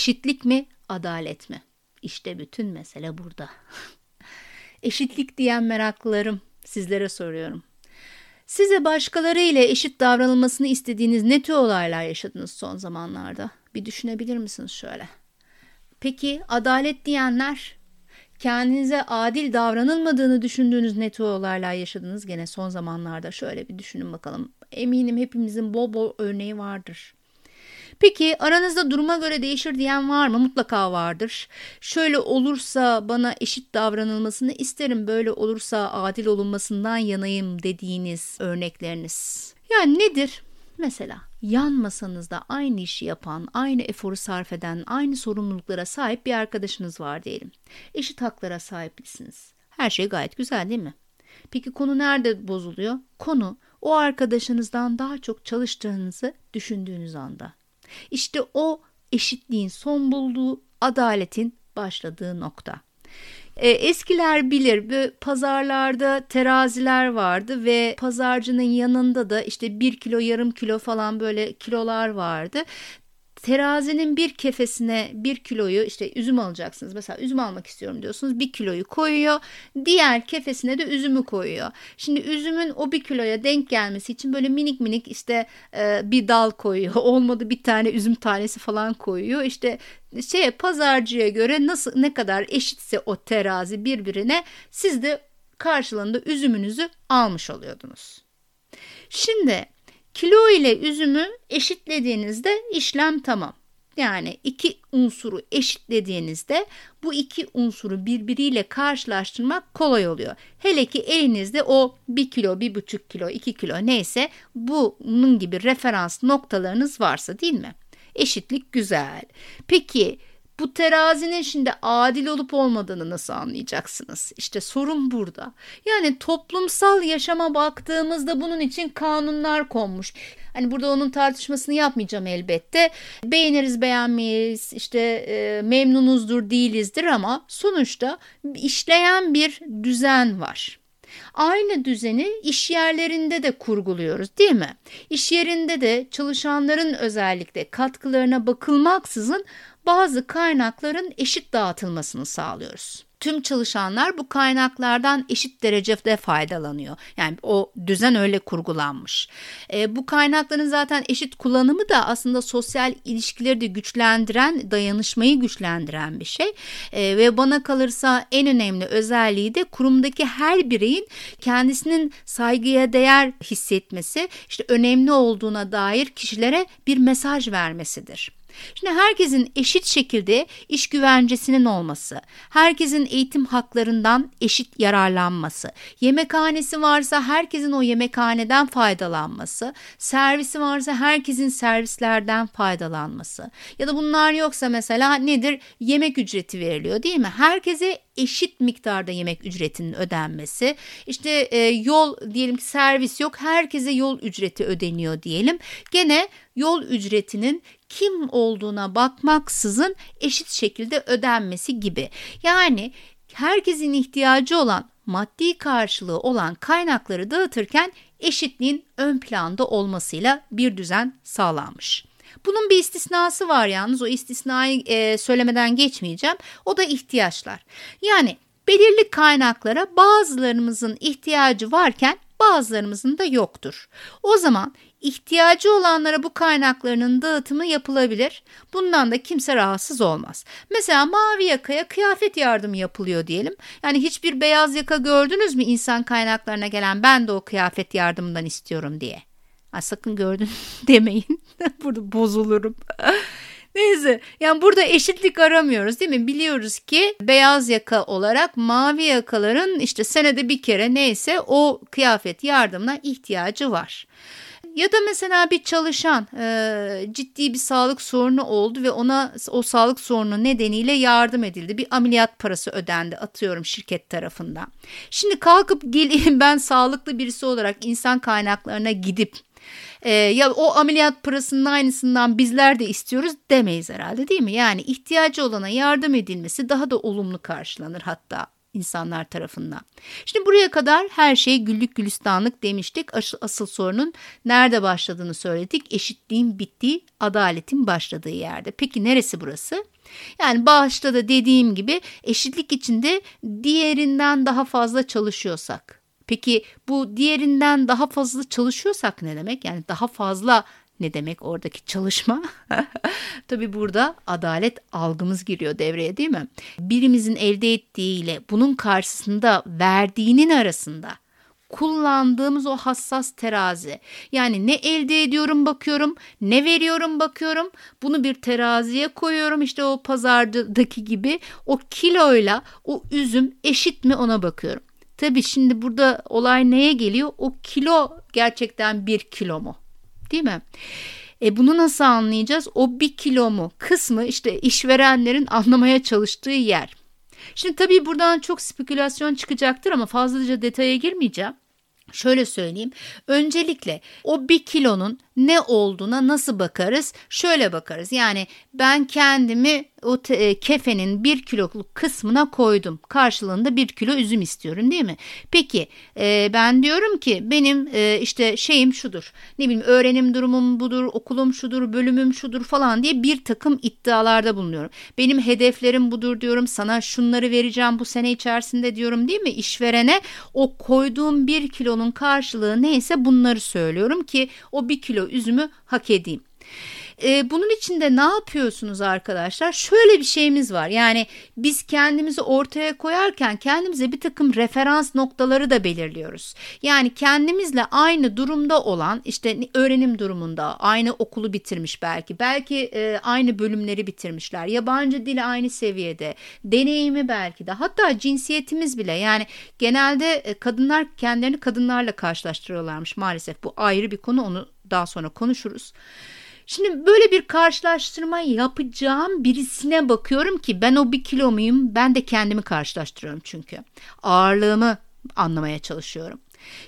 Eşitlik mi, adalet mi? İşte bütün mesele burada. Eşitlik diyen meraklılarım, sizlere soruyorum. Size başkaları ile eşit davranılmasını istediğiniz ne tür olaylar yaşadınız son zamanlarda? Bir düşünebilir misiniz şöyle? Peki adalet diyenler, kendinize adil davranılmadığını düşündüğünüz ne tür olaylar yaşadınız? Gene son zamanlarda şöyle bir düşünün bakalım. Eminim hepimizin bol bol örneği vardır. Peki aranızda duruma göre değişir diyen var mı? Mutlaka vardır. Şöyle olursa bana eşit davranılmasını isterim, böyle olursa adil olunmasından yanayım dediğiniz örnekleriniz. Yani nedir? Mesela yan masanızda aynı işi yapan, aynı eforu sarf eden, aynı sorumluluklara sahip bir arkadaşınız var diyelim. Eşit haklara sahipsiniz. Her şey gayet güzel değil mi? Peki konu nerede bozuluyor? Konu o arkadaşınızdan daha çok çalıştığınızı düşündüğünüz anda. İşte o eşitliğin son bulduğu, adaletin başladığı nokta. Eskiler bilir, bu pazarlarda teraziler vardı ve pazarcının yanında da işte 1 kilo, yarım kilo falan böyle kilolar vardı. Terazinin bir kefesine 1 kiloyu, işte üzüm alacaksınız. Mesela üzüm almak istiyorum diyorsunuz. 1 kiloyu koyuyor. Diğer kefesine de üzümü koyuyor. Şimdi üzümün o 1 kiloya denk gelmesi için böyle minik minik işte bir dal koyuyor. Olmadı bir tane üzüm tanesi falan koyuyor. İşte pazarcıya göre nasıl, ne kadar eşitse o terazi birbirine, siz de karşılığında üzümünüzü almış oluyordunuz. Şimdi kilo ile üzümü eşitlediğinizde işlem tamam. Yani iki unsuru eşitlediğinizde bu iki unsuru birbiriyle karşılaştırmak kolay oluyor. Hele ki elinizde o 1 kilo, 1,5 kilo, 2 kilo neyse bunun gibi referans noktalarınız varsa, değil mi? Eşitlik güzel. Peki bu terazinin şimdi adil olup olmadığını nasıl anlayacaksınız? İşte sorun burada. Yani toplumsal yaşama baktığımızda bunun için kanunlar konmuş. Hani burada onun tartışmasını yapmayacağım elbette. Beğeniriz, beğenmeyiz, memnunuzdur, değilizdir ama sonuçta işleyen bir düzen var. Aynı düzeni iş yerlerinde de kurguluyoruz, değil mi? İş yerinde de çalışanların özellikle katkılarına bakılmaksızın bazı kaynakların eşit dağıtılmasını sağlıyoruz. Tüm çalışanlar bu kaynaklardan eşit derecede faydalanıyor. Yani o düzen öyle kurgulanmış. Bu kaynakların zaten eşit kullanımı da aslında sosyal ilişkileri de güçlendiren, dayanışmayı güçlendiren bir şey. Ve bana kalırsa en önemli özelliği de kurumdaki her bireyin kendisinin saygıya değer hissetmesi, işte önemli olduğuna dair kişilere bir mesaj vermesidir. Şimdi herkesin eşit şekilde iş güvencesinin olması, herkesin eğitim haklarından eşit yararlanması, yemekhanesi varsa herkesin o yemekhaneden faydalanması, servisi varsa herkesin servislerden faydalanması ya da bunlar yoksa mesela nedir? Yemek ücreti veriliyor, değil mi? Herkese eşit miktarda yemek ücretinin ödenmesi, yol diyelim ki servis yok, herkese yol ücreti ödeniyor diyelim. Gene yol ücretinin kim olduğuna bakmaksızın eşit şekilde ödenmesi gibi. Yani herkesin ihtiyacı olan, maddi karşılığı olan kaynakları dağıtırken eşitliğin ön planda olmasıyla bir düzen sağlanmış. Bunun bir istisnası var yalnız, o istisnayı söylemeden geçmeyeceğim. O da ihtiyaçlar. Yani belirli kaynaklara bazılarımızın ihtiyacı varken bazılarımızın da yoktur. O zaman ihtiyacı olanlara bu kaynaklarının dağıtımı yapılabilir. Bundan da kimse rahatsız olmaz. Mesela mavi yakaya kıyafet yardımı yapılıyor diyelim. Yani hiçbir beyaz yaka gördünüz mü insan kaynaklarına gelen ben de o kıyafet yardımından istiyorum diye? Sakın gördün demeyin. Burada bozulurum. Neyse, yani burada eşitlik aramıyoruz, değil mi? Biliyoruz ki beyaz yaka olarak mavi yakaların senede bir kere neyse o kıyafet yardımına ihtiyacı var. Ya da mesela bir çalışan ciddi bir sağlık sorunu oldu ve ona o sağlık sorunu nedeniyle yardım edildi. Bir ameliyat parası ödendi, atıyorum, şirket tarafından. Şimdi kalkıp geleyim ben sağlıklı birisi olarak insan kaynaklarına gidip ya o ameliyat parasının aynısından bizler de istiyoruz demeyiz herhalde, değil mi? Yani ihtiyacı olana yardım edilmesi daha da olumlu karşılanır hatta insanlar tarafından. Şimdi buraya kadar her şey güllük gülistanlık demiştik. Asıl sorunun nerede başladığını söyledik. Eşitliğin bittiği, adaletin başladığı yerde. Peki neresi burası? Yani başta da dediğim gibi eşitlik içinde diğerinden daha fazla çalışıyorsak. Peki bu diğerinden daha fazla çalışıyorsak ne demek? Yani daha fazla ne demek oradaki çalışma? Tabii burada adalet algımız giriyor devreye, değil mi? Birimizin elde ettiğiyle bunun karşısında verdiğinin arasında kullandığımız o hassas terazi. Yani ne elde ediyorum bakıyorum, ne veriyorum bakıyorum. Bunu bir teraziye koyuyorum, işte o pazardaki gibi o kiloyla o üzüm eşit mi ona bakıyorum. Tabii şimdi burada olay neye geliyor? O kilo gerçekten bir kilo mu? Değil mi? Bunu nasıl anlayacağız? O bir kilo mu kısmı işte işverenlerin anlamaya çalıştığı yer. Şimdi tabii buradan çok spekülasyon çıkacaktır ama fazlaca detaya girmeyeceğim. Şöyle söyleyeyim. Öncelikle o bir kilonun ne olduğuna nasıl bakarız? Şöyle bakarız. Yani ben kendimi o kefenin bir kiloluk kısmına koydum. Karşılığında bir kilo üzüm istiyorum, değil mi? Peki ben diyorum ki benim işte şeyim şudur. Ne bileyim, öğrenim durumum budur, okulum şudur, bölümüm şudur falan diye bir takım iddialarda bulunuyorum. Benim hedeflerim budur diyorum. Sana şunları vereceğim bu sene içerisinde diyorum, değil mi? İşverene o koyduğum bir kilonun karşılığı neyse bunları söylüyorum ki o bir kilo üzümü hak edeyim. Bunun içinde ne yapıyorsunuz arkadaşlar? Şöyle bir şeyimiz var. Yani biz kendimizi ortaya koyarken kendimize bir takım referans noktaları da belirliyoruz. Yani kendimizle aynı durumda olan, işte öğrenim durumunda aynı okulu bitirmiş belki aynı bölümleri bitirmişler. Yabancı dili aynı seviyede, deneyimi belki de, hatta cinsiyetimiz bile. Yani genelde kadınlar kendilerini kadınlarla karşılaştırıyorlarmış maalesef. Bu ayrı bir konu, onu daha sonra konuşuruz. Şimdi böyle bir karşılaştırma yapacağım birisine bakıyorum ki ben o bir kilo muyum? Ben de kendimi karşılaştırıyorum çünkü. Ağırlığımı anlamaya çalışıyorum.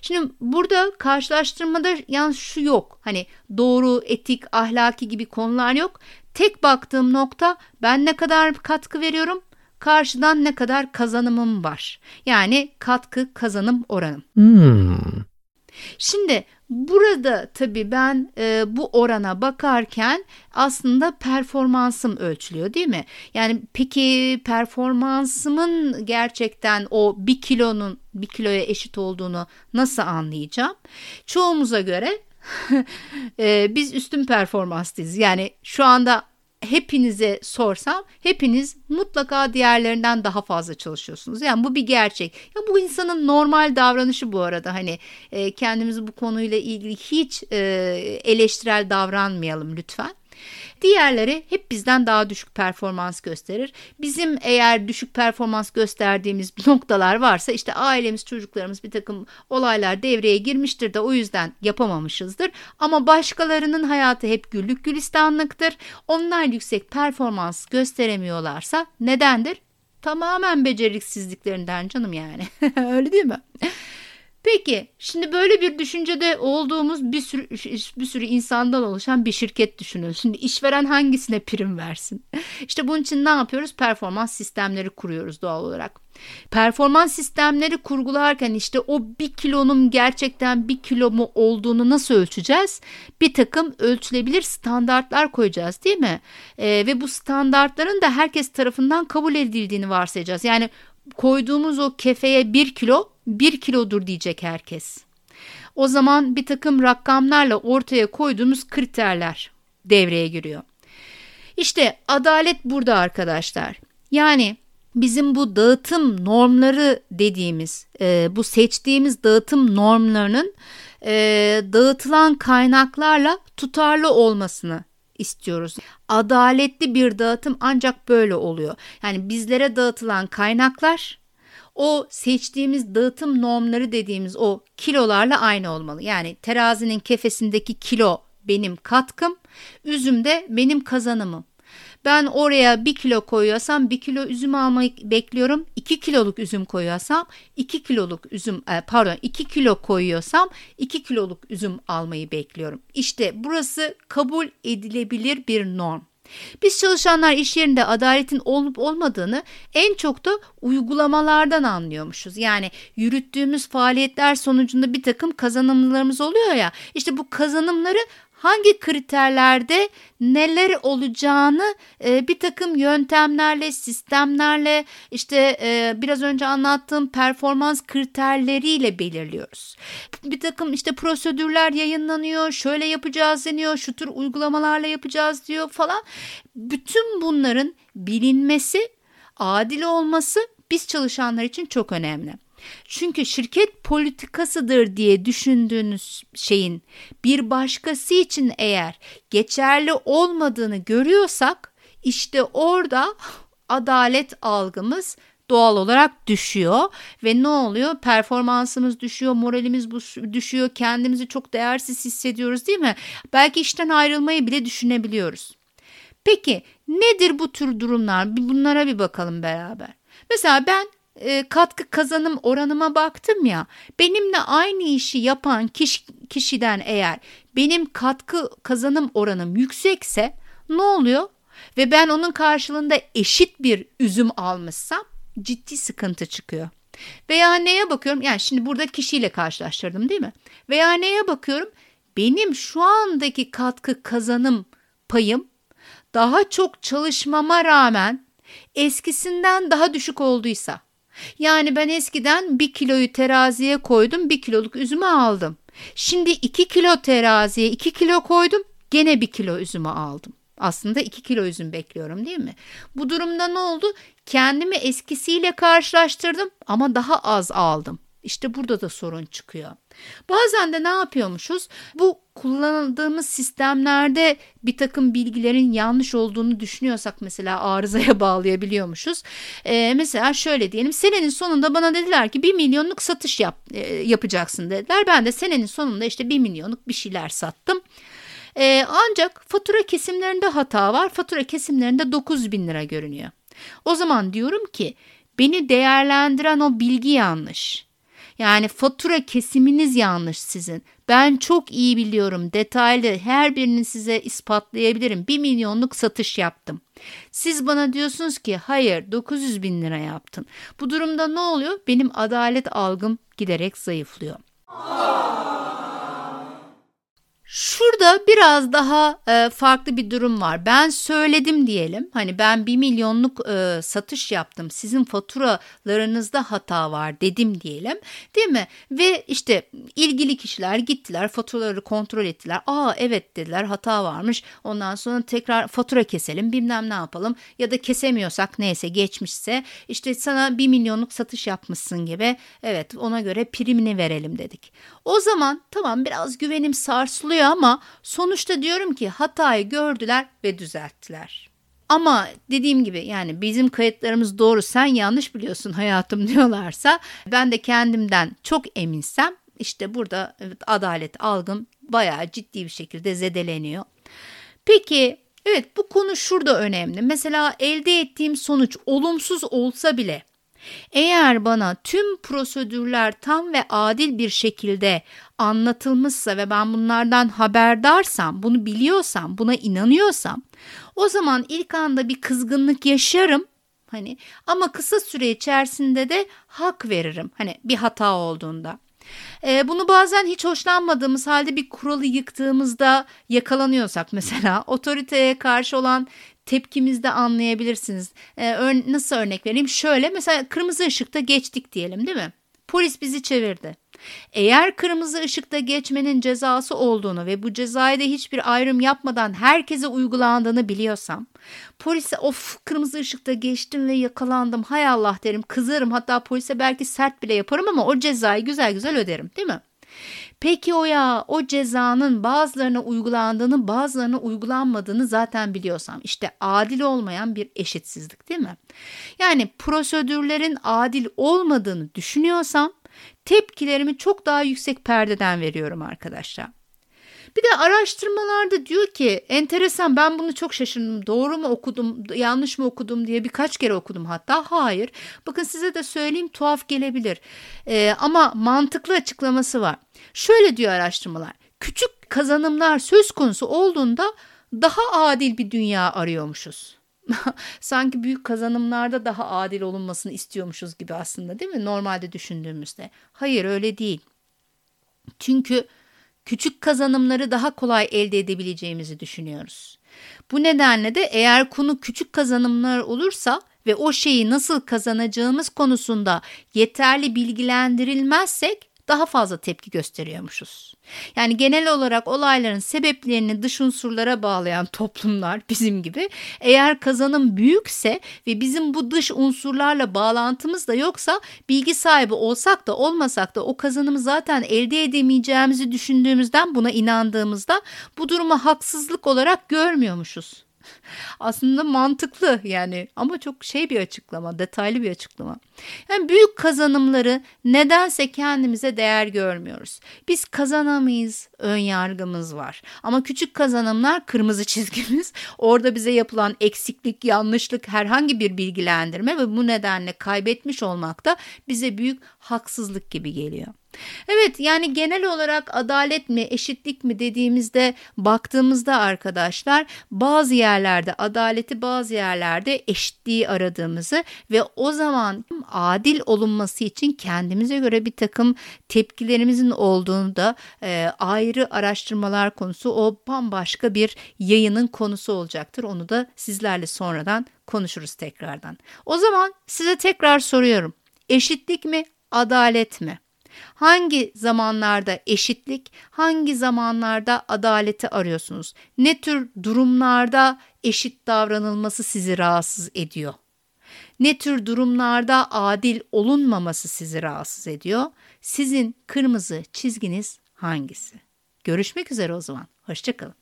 Şimdi burada karşılaştırmada yani şu yok. Hani doğru, etik, ahlaki gibi konular yok. Tek baktığım nokta ben ne kadar katkı veriyorum? Karşıdan ne kadar kazanımım var? Yani katkı kazanım oranım. Şimdi burada tabii ben bu orana bakarken aslında performansım ölçülüyor, değil mi? Yani peki performansımın gerçekten o bir kiloya eşit olduğunu nasıl anlayacağım? Çoğumuza göre biz üstün performanslıyız. Yani şu anda hepinize sorsam hepiniz mutlaka diğerlerinden daha fazla çalışıyorsunuz. Yani bu bir gerçek. Ya bu insanın normal davranışı bu arada. Hani kendimizi bu konuyla ilgili hiç eleştirel davranmayalım lütfen. Diğerleri hep bizden daha düşük performans gösterir. Bizim eğer düşük performans gösterdiğimiz noktalar varsa işte ailemiz, çocuklarımız, bir takım olaylar devreye girmiştir de o yüzden yapamamışızdır. Ama başkalarının hayatı hep güllük gülistanlıktır. Onlar yüksek performans gösteremiyorlarsa nedendir? Tamamen beceriksizliklerinden canım yani. Öyle değil mi? Peki şimdi böyle bir düşüncede olduğumuz bir sürü insandan oluşan bir şirket düşünün. Şimdi işveren hangisine prim versin? İşte bunun için ne yapıyoruz? Performans sistemleri kuruyoruz doğal olarak. Performans sistemleri kurgularken işte o bir kilonun gerçekten bir kilo mu olduğunu nasıl ölçeceğiz? Bir takım ölçülebilir standartlar koyacağız, değil mi? Ve bu standartların da herkes tarafından kabul edildiğini varsayacağız. Yani koyduğumuz o kefeye bir kilodur diyecek herkes. O zaman bir takım rakamlarla ortaya koyduğumuz kriterler devreye giriyor. İşte adalet burada arkadaşlar. Yani bizim bu dağıtım normları dediğimiz, bu seçtiğimiz dağıtım normlarının dağıtılan kaynaklarla tutarlı olmasını istiyoruz. Adaletli bir dağıtım ancak böyle oluyor. Yani bizlere dağıtılan kaynaklar o seçtiğimiz dağıtım normları dediğimiz o kilolarla aynı olmalı. Yani terazinin kefesindeki kilo benim katkım, üzüm de benim kazanımım. Ben oraya bir kilo koyuyorsam bir kilo üzüm almayı bekliyorum. 2 kiloluk üzüm koyuyorsam 2 kilo koyuyorsam 2 kiloluk üzüm almayı bekliyorum. İşte burası kabul edilebilir bir norm. Biz çalışanlar iş yerinde adaletin olup olmadığını en çok da uygulamalardan anlıyormuşuz. Yani yürüttüğümüz faaliyetler sonucunda bir takım kazanımlarımız oluyor ya, işte bu kazanımları hangi kriterlerde neler olacağını bir takım yöntemlerle, sistemlerle, işte biraz önce anlattığım performans kriterleriyle belirliyoruz. Bir takım işte prosedürler yayınlanıyor, şöyle yapacağız deniyor, şu tür uygulamalarla yapacağız diyor falan. Bütün bunların bilinmesi, adil olması biz çalışanlar için çok önemli. Çünkü şirket politikasıdır diye düşündüğünüz şeyin bir başkası için eğer geçerli olmadığını görüyorsak, işte orada adalet algımız doğal olarak düşüyor ve ne oluyor? Performansımız düşüyor, moralimiz düşüyor, kendimizi çok değersiz hissediyoruz, değil mi? Belki işten ayrılmayı bile düşünebiliyoruz. Peki nedir bu tür durumlar? Bunlara bir bakalım beraber. Mesela ben katkı kazanım oranıma baktım ya, benimle aynı işi yapan kişiden eğer benim katkı kazanım oranım yüksekse ne oluyor? Ve ben onun karşılığında eşit bir üzüm almışsam ciddi sıkıntı çıkıyor. Veya neye bakıyorum? Yani şimdi burada kişiyle karşılaştırdım, değil mi? Veya neye bakıyorum? Benim şu andaki katkı kazanım payım daha çok çalışmama rağmen eskisinden daha düşük olduysa, yani ben eskiden 1 kiloyu teraziye koydum, 1 kiloluk üzümü aldım. Şimdi 2 kilo teraziye 2 kilo koydum, gene 1 kilo üzümü aldım. Aslında 2 kilo üzüm bekliyorum, değil mi? Bu durumda ne oldu? Kendimi eskisiyle karşılaştırdım ama daha az aldım. İşte burada da sorun çıkıyor. Bazen de ne yapıyormuşuz? Bu kullandığımız sistemlerde bir takım bilgilerin yanlış olduğunu düşünüyorsak mesela arızaya bağlayabiliyormuşuz. Mesela şöyle diyelim, senenin sonunda bana dediler ki 1 milyonluk satış yapacaksın dediler. Ben de senenin sonunda işte 1 milyonluk bir şeyler sattım. Ancak fatura kesimlerinde hata var. Fatura kesimlerinde 9.000 lira görünüyor. O zaman diyorum ki beni değerlendiren o bilgi yanlış. Yani fatura kesiminiz yanlış sizin. Ben çok iyi biliyorum, detaylı her birini size ispatlayabilirim. 1 milyonluk satış yaptım. Siz bana diyorsunuz ki hayır, 900.000 lira yaptın. Bu durumda ne oluyor? Benim adalet algım giderek zayıflıyor. Şurada biraz daha farklı bir durum var. Ben söyledim diyelim. Hani ben 1 milyonluk satış yaptım. Sizin faturalarınızda hata var dedim diyelim. Değil mi? Ve işte ilgili kişiler gittiler, faturaları kontrol ettiler. Aa evet dediler, hata varmış. Ondan sonra tekrar fatura keselim, bilmem ne yapalım. Ya da kesemiyorsak neyse, geçmişse işte sana 1 milyonluk satış yapmışsın gibi. Evet, ona göre primini verelim dedik. O zaman tamam, biraz güvenim sarsılıyor. Ama sonuçta diyorum ki hatayı gördüler ve düzelttiler. Ama dediğim gibi yani bizim kayıtlarımız doğru, sen yanlış biliyorsun hayatım diyorlarsa, ben de kendimden çok eminsem işte burada evet, adalet algım bayağı ciddi bir şekilde zedeleniyor. Peki evet, bu konu şurada önemli. Mesela elde ettiğim sonuç olumsuz olsa bile, eğer bana tüm prosedürler tam ve adil bir şekilde anlatılmışsa ve ben bunlardan haberdarsam, bunu biliyorsam, buna inanıyorsam, o zaman ilk anda bir kızgınlık yaşarım. Hani ama kısa süre içerisinde de hak veririm. Hani bir hata olduğunda. Bunu bazen hiç hoşlanmadığımız halde bir kuralı yıktığımızda yakalanıyorsak mesela, otoriteye karşı olan tepkimizde anlayabilirsiniz. Nasıl örnek vereyim? Şöyle mesela, kırmızı ışıkta geçtik diyelim, değil mi? Polis bizi çevirdi. Eğer kırmızı ışıkta geçmenin cezası olduğunu ve bu cezayı da hiçbir ayrım yapmadan herkese uygulandığını biliyorsam, polise of kırmızı ışıkta geçtim ve yakalandım, hay Allah derim, kızarım, hatta polise belki sert bile yaparım ama o cezayı güzel güzel öderim, değil mi? Peki o cezanın bazılarına uygulandığını, bazılarına uygulanmadığını zaten biliyorsam, işte adil olmayan bir eşitsizlik, değil mi? Yani prosedürlerin adil olmadığını düşünüyorsam tepkilerimi çok daha yüksek perdeden veriyorum arkadaşlar. Bir de araştırmalarda diyor ki, enteresan, ben bunu çok şaşırdım, doğru mu okudum yanlış mı okudum diye birkaç kere okudum hatta. Hayır, bakın size de söyleyeyim, tuhaf gelebilir ama mantıklı açıklaması var. Şöyle diyor araştırmalar, küçük kazanımlar söz konusu olduğunda daha adil bir dünya arıyormuşuz. Sanki büyük kazanımlarda daha adil olunmasını istiyormuşuz gibi aslında, değil mi? Normalde düşündüğümüzde. Hayır, öyle değil. Çünkü küçük kazanımları daha kolay elde edebileceğimizi düşünüyoruz. Bu nedenle de eğer konu küçük kazanımlar olursa ve o şeyi nasıl kazanacağımız konusunda yeterli bilgilendirilmezsek daha fazla tepki gösteriyormuşuz. Yani genel olarak olayların sebeplerini dış unsurlara bağlayan toplumlar bizim gibi, eğer kazanım büyükse ve bizim bu dış unsurlarla bağlantımız da yoksa, bilgi sahibi olsak da olmasak da o kazanımı zaten elde edemeyeceğimizi düşündüğümüzden, buna inandığımızda bu duruma haksızlık olarak görmüyormuşuz. Aslında mantıklı yani, ama çok bir açıklama, detaylı bir açıklama. Yani büyük kazanımları nedense kendimize değer görmüyoruz. Biz kazanamayız, ön yargımız var. Ama küçük kazanımlar kırmızı çizgimiz. Orada bize yapılan eksiklik, yanlışlık, herhangi bir bilgilendirme ve bu nedenle kaybetmiş olmak da bize büyük haksızlık gibi geliyor. Evet, yani genel olarak adalet mi, eşitlik mi dediğimizde, baktığımızda arkadaşlar, bazı yerlerde adaleti, bazı yerlerde eşitliği aradığımızı ve o zaman adil olunması için kendimize göre bir takım tepkilerimizin olduğunu da ayrı araştırmalar konusu, o bambaşka bir yayının konusu olacaktır. Onu da sizlerle sonradan konuşuruz tekrardan. O zaman size tekrar soruyorum. Eşitlik mi, adalet mi? Hangi zamanlarda eşitlik, hangi zamanlarda adaleti arıyorsunuz? Ne tür durumlarda eşit davranılması sizi rahatsız ediyor? Ne tür durumlarda adil olunmaması sizi rahatsız ediyor? Sizin kırmızı çizginiz hangisi? Görüşmek üzere o zaman. Hoşça kalın.